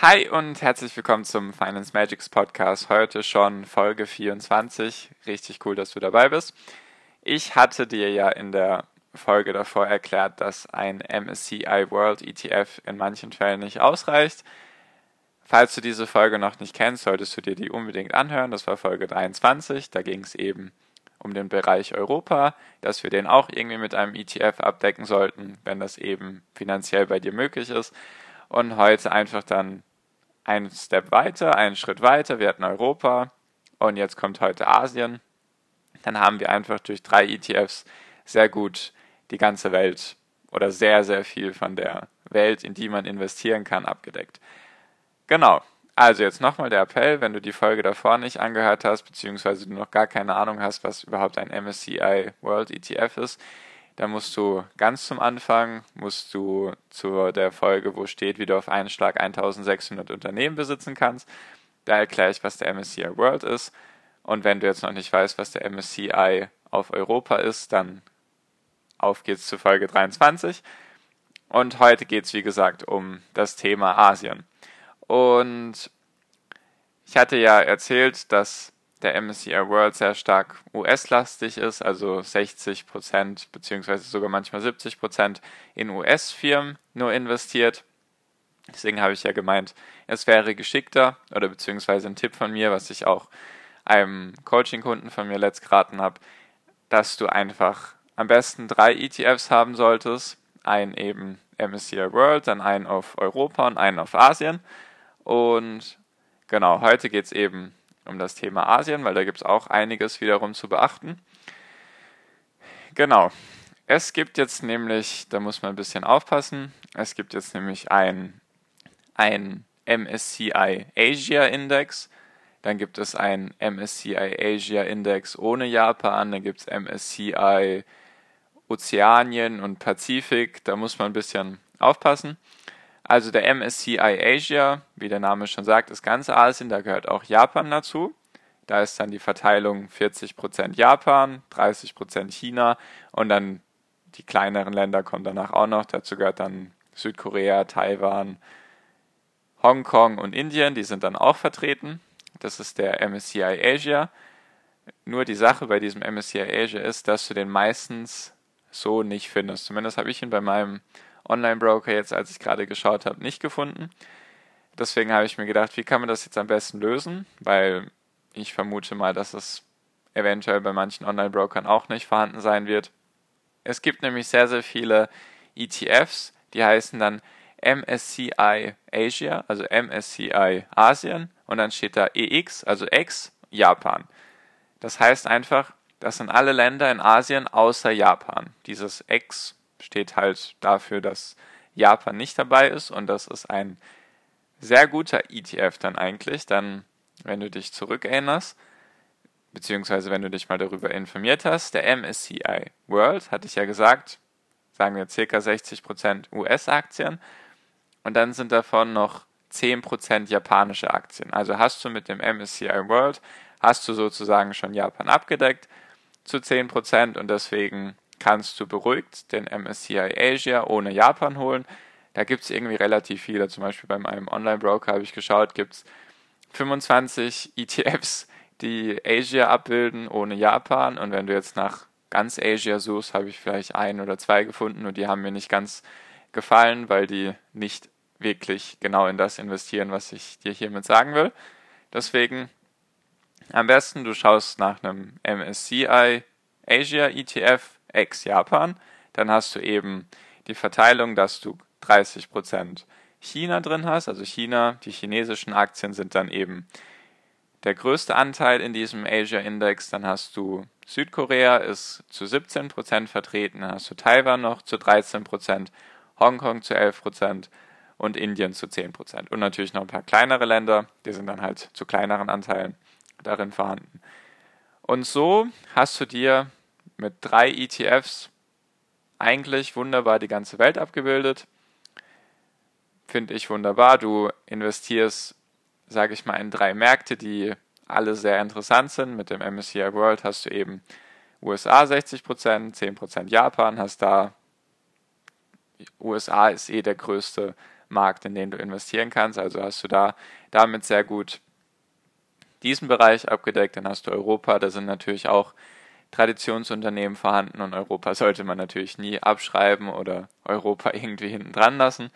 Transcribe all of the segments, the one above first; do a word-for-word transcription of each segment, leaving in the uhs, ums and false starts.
Hi und herzlich willkommen zum Finance Magics Podcast, heute schon Folge vierundzwanzig, richtig cool, dass du dabei bist. Ich hatte dir ja in der Folge davor erklärt, dass ein M S C I World E T F in manchen Fällen nicht ausreicht. Falls du diese Folge noch nicht kennst, solltest du dir die unbedingt anhören, das war Folge dreiundzwanzig, da ging es eben um den Bereich Europa, dass wir den auch irgendwie mit einem E T F abdecken sollten, wenn das eben finanziell bei dir möglich ist. Und heute einfach dann einen Step weiter, einen Schritt weiter. Wir hatten Europa und jetzt kommt heute Asien. Dann haben wir einfach durch drei E T Fs sehr gut die ganze Welt oder sehr, sehr viel von der Welt, in die man investieren kann, abgedeckt. Genau, also jetzt nochmal der Appell, wenn du die Folge davor nicht angehört hast, beziehungsweise du noch gar keine Ahnung hast, was überhaupt ein M S C I World E T F ist, da musst du ganz zum Anfang, musst du zu der Folge, wo steht, wie du auf einen Schlag eintausendsechshundert Unternehmen besitzen kannst, da erkläre ich, was der M S C I World ist. Und wenn du jetzt noch nicht weißt, was der M S C I auf Europa ist, dann auf geht's zu Folge dreiundzwanzig. Und heute geht's, wie gesagt, um das Thema Asien. Und ich hatte ja erzählt, dass der M S C I World sehr stark U S-lastig ist, also sechzig Prozent beziehungsweise sogar manchmal siebzig Prozent in U S-Firmen nur investiert. Deswegen habe ich ja gemeint, es wäre geschickter oder beziehungsweise ein Tipp von mir, was ich auch einem Coaching-Kunden von mir letzt geraten habe, dass du einfach am besten drei E T Fs haben solltest, einen eben M S C I World, dann einen auf Europa und einen auf Asien. Und genau, heute geht es eben um das Thema Asien, weil da gibt es auch einiges wiederum zu beachten. Genau, es gibt jetzt nämlich, da muss man ein bisschen aufpassen, es gibt jetzt nämlich ein, ein M S C I Asia Index, dann gibt es einen M S C I Asia Index ohne Japan, dann gibt es M S C I Ozeanien und Pazifik, da muss man ein bisschen aufpassen. Also der M S C I Asia, wie der Name schon sagt, ist ganz Asien, da gehört auch Japan dazu. Da ist dann die Verteilung vierzig Prozent Japan, dreißig Prozent China und dann die kleineren Länder kommen danach auch noch. Dazu gehört dann Südkorea, Taiwan, Hongkong und Indien, die sind dann auch vertreten. Das ist der M S C I Asia. Nur die Sache bei diesem M S C I Asia ist, dass du den meistens so nicht findest. Zumindest habe ich ihn bei meinem Online-Broker jetzt, als ich gerade geschaut habe, nicht gefunden. Deswegen habe ich mir gedacht, wie kann man das jetzt am besten lösen? Weil ich vermute mal, dass es eventuell bei manchen Online-Brokern auch nicht vorhanden sein wird. Es gibt nämlich sehr, sehr viele E T Fs, die heißen dann M S C I Asia, also M S C I Asien und dann steht da E X, also X, Japan. Das heißt einfach, das sind alle Länder in Asien außer Japan. Dieses X steht halt dafür, dass Japan nicht dabei ist und das ist ein sehr guter E T F dann eigentlich, dann, wenn du dich zurückerinnerst, beziehungsweise wenn du dich mal darüber informiert hast, der M S C I World, hatte ich ja gesagt, sagen wir ca. sechzig Prozent U S-Aktien und dann sind davon noch zehn Prozent japanische Aktien. Also hast du mit dem M S C I World, hast du sozusagen schon Japan abgedeckt zu zehn Prozent und deswegen kannst du beruhigt den M S C I Asia ohne Japan holen. Da gibt es irgendwie relativ viele. Zum Beispiel bei einem Online-Broker habe ich geschaut, gibt es fünfundzwanzig E T Fs, die Asia abbilden ohne Japan. Und wenn du jetzt nach ganz Asia suchst, habe ich vielleicht ein oder zwei gefunden und die haben mir nicht ganz gefallen, weil die nicht wirklich genau in das investieren, was ich dir hiermit sagen will. Deswegen am besten, du schaust nach einem M S C I Asia E T F ex-Japan, dann hast du eben die Verteilung, dass du dreißig Prozent China drin hast, also China, die chinesischen Aktien sind dann eben der größte Anteil in diesem Asia-Index, dann hast du Südkorea ist zu siebzehn Prozent vertreten, dann hast du Taiwan noch zu dreizehn Prozent, Hongkong zu elf Prozent und Indien zu zehn Prozent. Und natürlich noch ein paar kleinere Länder, die sind dann halt zu kleineren Anteilen darin vorhanden. Und so hast du dir mit drei E T Fs eigentlich wunderbar die ganze Welt abgebildet. Finde ich wunderbar. Du investierst, sage ich mal, in drei Märkte, die alle sehr interessant sind. Mit dem M S C I World hast du eben U S A sechzig Prozent, zehn Prozent Japan hast da. U S A ist eh der größte Markt, in den du investieren kannst. Also hast du da damit sehr gut diesen Bereich abgedeckt. Dann hast du Europa, da sind natürlich auch Traditionsunternehmen vorhanden und Europa sollte man natürlich nie abschreiben oder Europa irgendwie hinten dran lassen.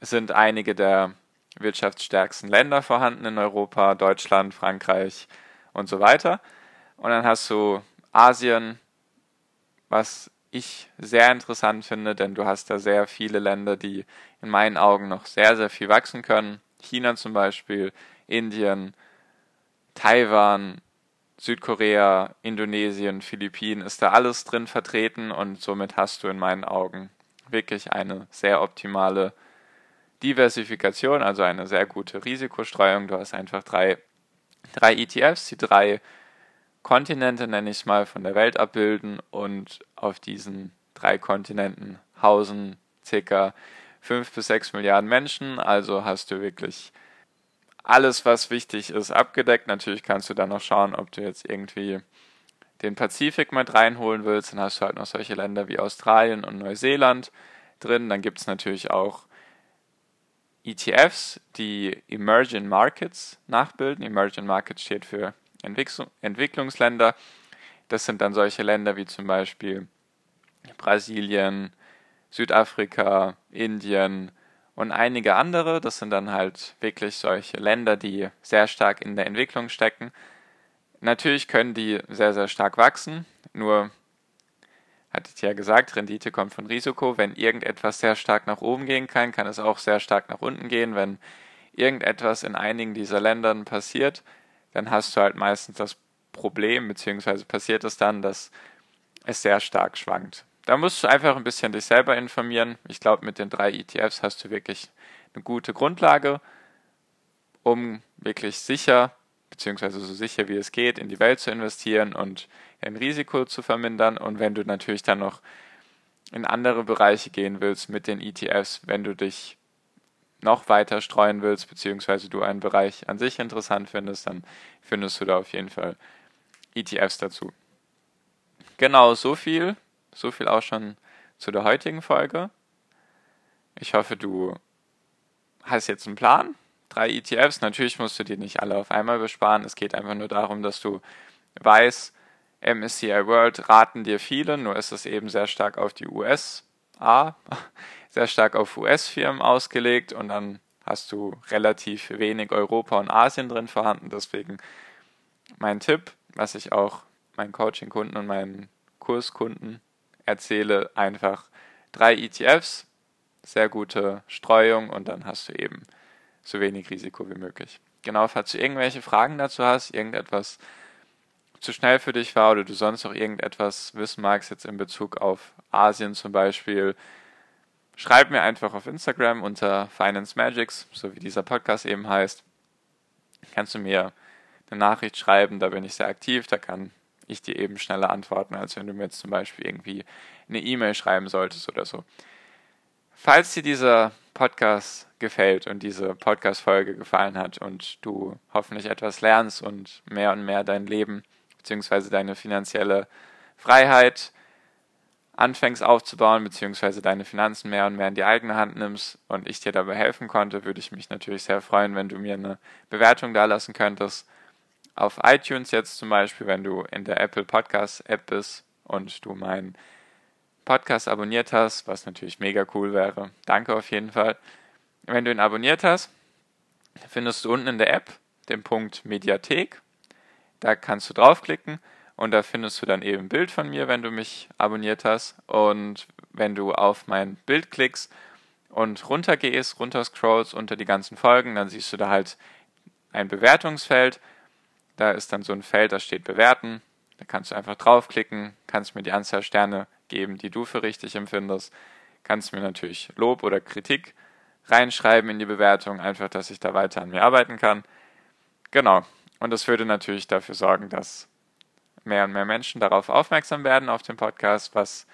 Es sind einige der wirtschaftsstärksten Länder vorhanden in Europa, Deutschland, Frankreich und so weiter. Und dann hast du Asien, was ich sehr interessant finde, denn du hast da sehr viele Länder, die in meinen Augen noch sehr, sehr viel wachsen können. China zum Beispiel, Indien, Taiwan, Südkorea, Indonesien, Philippinen ist da alles drin vertreten und somit hast du in meinen Augen wirklich eine sehr optimale Diversifikation, also eine sehr gute Risikostreuung. Du hast einfach drei, drei E T Fs, die drei Kontinente, nenne ich es mal, von der Welt abbilden und auf diesen drei Kontinenten hausen ca. fünf bis sechs Milliarden Menschen, also hast du wirklich alles, was wichtig ist, abgedeckt. Natürlich kannst du dann noch schauen, ob du jetzt irgendwie den Pazifik mit reinholen willst. Dann hast du halt noch solche Länder wie Australien und Neuseeland drin. Dann gibt es natürlich auch E T Fs, die Emerging Markets nachbilden. Emerging Markets steht für Entwicklungsländer. Das sind dann solche Länder wie zum Beispiel Brasilien, Südafrika, Indien, und einige andere, das sind dann halt wirklich solche Länder, die sehr stark in der Entwicklung stecken. Natürlich können die sehr, sehr stark wachsen, nur, hatte ich ja gesagt, Rendite kommt von Risiko. Wenn irgendetwas sehr stark nach oben gehen kann, kann es auch sehr stark nach unten gehen. Wenn irgendetwas in einigen dieser Ländern passiert, dann hast du halt meistens das Problem, beziehungsweise passiert es dann, dass es sehr stark schwankt. Da musst du einfach ein bisschen dich selber informieren. Ich glaube, mit den drei E T Fs hast du wirklich eine gute Grundlage, um wirklich sicher, beziehungsweise so sicher wie es geht, in die Welt zu investieren und ein Risiko zu vermindern. Und wenn du natürlich dann noch in andere Bereiche gehen willst mit den E T Fs, wenn du dich noch weiter streuen willst, beziehungsweise du einen Bereich an sich interessant findest, dann findest du da auf jeden Fall E T Fs dazu. Genau, so viel. So viel auch schon zu der heutigen Folge. Ich hoffe, du hast jetzt einen Plan. Drei E T Fs, natürlich musst du die nicht alle auf einmal besparen. Es geht einfach nur darum, dass du weißt, M S C I World raten dir viele, nur ist es eben sehr stark auf die U S A, sehr stark auf U S-Firmen ausgelegt und dann hast du relativ wenig Europa und Asien drin vorhanden. Deswegen mein Tipp, was ich auch meinen Coaching-Kunden und meinen Kurskunden erzähle, einfach drei E T Fs, sehr gute Streuung und dann hast du eben so wenig Risiko wie möglich. Genau, falls du irgendwelche Fragen dazu hast, irgendetwas zu schnell für dich war oder du sonst noch irgendetwas wissen magst, jetzt in Bezug auf Asien zum Beispiel, schreib mir einfach auf Instagram unter Finance Magics, so wie dieser Podcast eben heißt. Kannst du mir eine Nachricht schreiben, da bin ich sehr aktiv, da kann ich dir eben schneller antworten, als wenn du mir jetzt zum Beispiel irgendwie eine E-Mail schreiben solltest oder so. Falls dir dieser Podcast gefällt und diese Podcast-Folge gefallen hat und du hoffentlich etwas lernst und mehr und mehr dein Leben bzw. deine finanzielle Freiheit anfängst aufzubauen bzw. deine Finanzen mehr und mehr in die eigene Hand nimmst und ich dir dabei helfen konnte, würde ich mich natürlich sehr freuen, wenn du mir eine Bewertung dalassen könntest. Auf iTunes jetzt zum Beispiel, wenn du in der Apple Podcast App bist und du meinen Podcast abonniert hast, was natürlich mega cool wäre. Danke auf jeden Fall. Wenn du ihn abonniert hast, findest du unten in der App den Punkt Mediathek. Da kannst du draufklicken und da findest du dann eben ein Bild von mir, wenn du mich abonniert hast. Und wenn du auf mein Bild klickst und runtergehst, runterscrollst unter die ganzen Folgen, dann siehst du da halt ein Bewertungsfeld. Da ist dann so ein Feld, da steht Bewerten. Da kannst du einfach draufklicken, kannst mir die Anzahl Sterne geben, die du für richtig empfindest. Kannst mir natürlich Lob oder Kritik reinschreiben in die Bewertung, einfach, dass ich da weiter an mir arbeiten kann. Genau. Und das würde natürlich dafür sorgen, dass mehr und mehr Menschen darauf aufmerksam werden auf den Podcast, was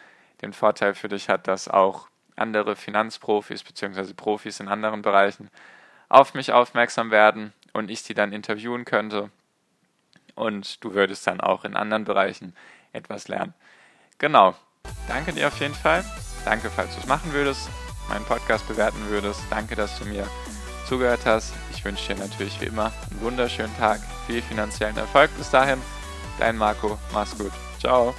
den Vorteil für dich hat, dass auch andere Finanzprofis bzw. Profis in anderen Bereichen auf mich aufmerksam werden und ich sie dann interviewen könnte. Und du würdest dann auch in anderen Bereichen etwas lernen. Genau. Danke dir auf jeden Fall. Danke, falls du es machen würdest, meinen Podcast bewerten würdest. Danke, dass du mir zugehört hast. Ich wünsche dir natürlich wie immer einen wunderschönen Tag, viel finanziellen Erfolg bis dahin. Dein Marco, mach's gut. Ciao.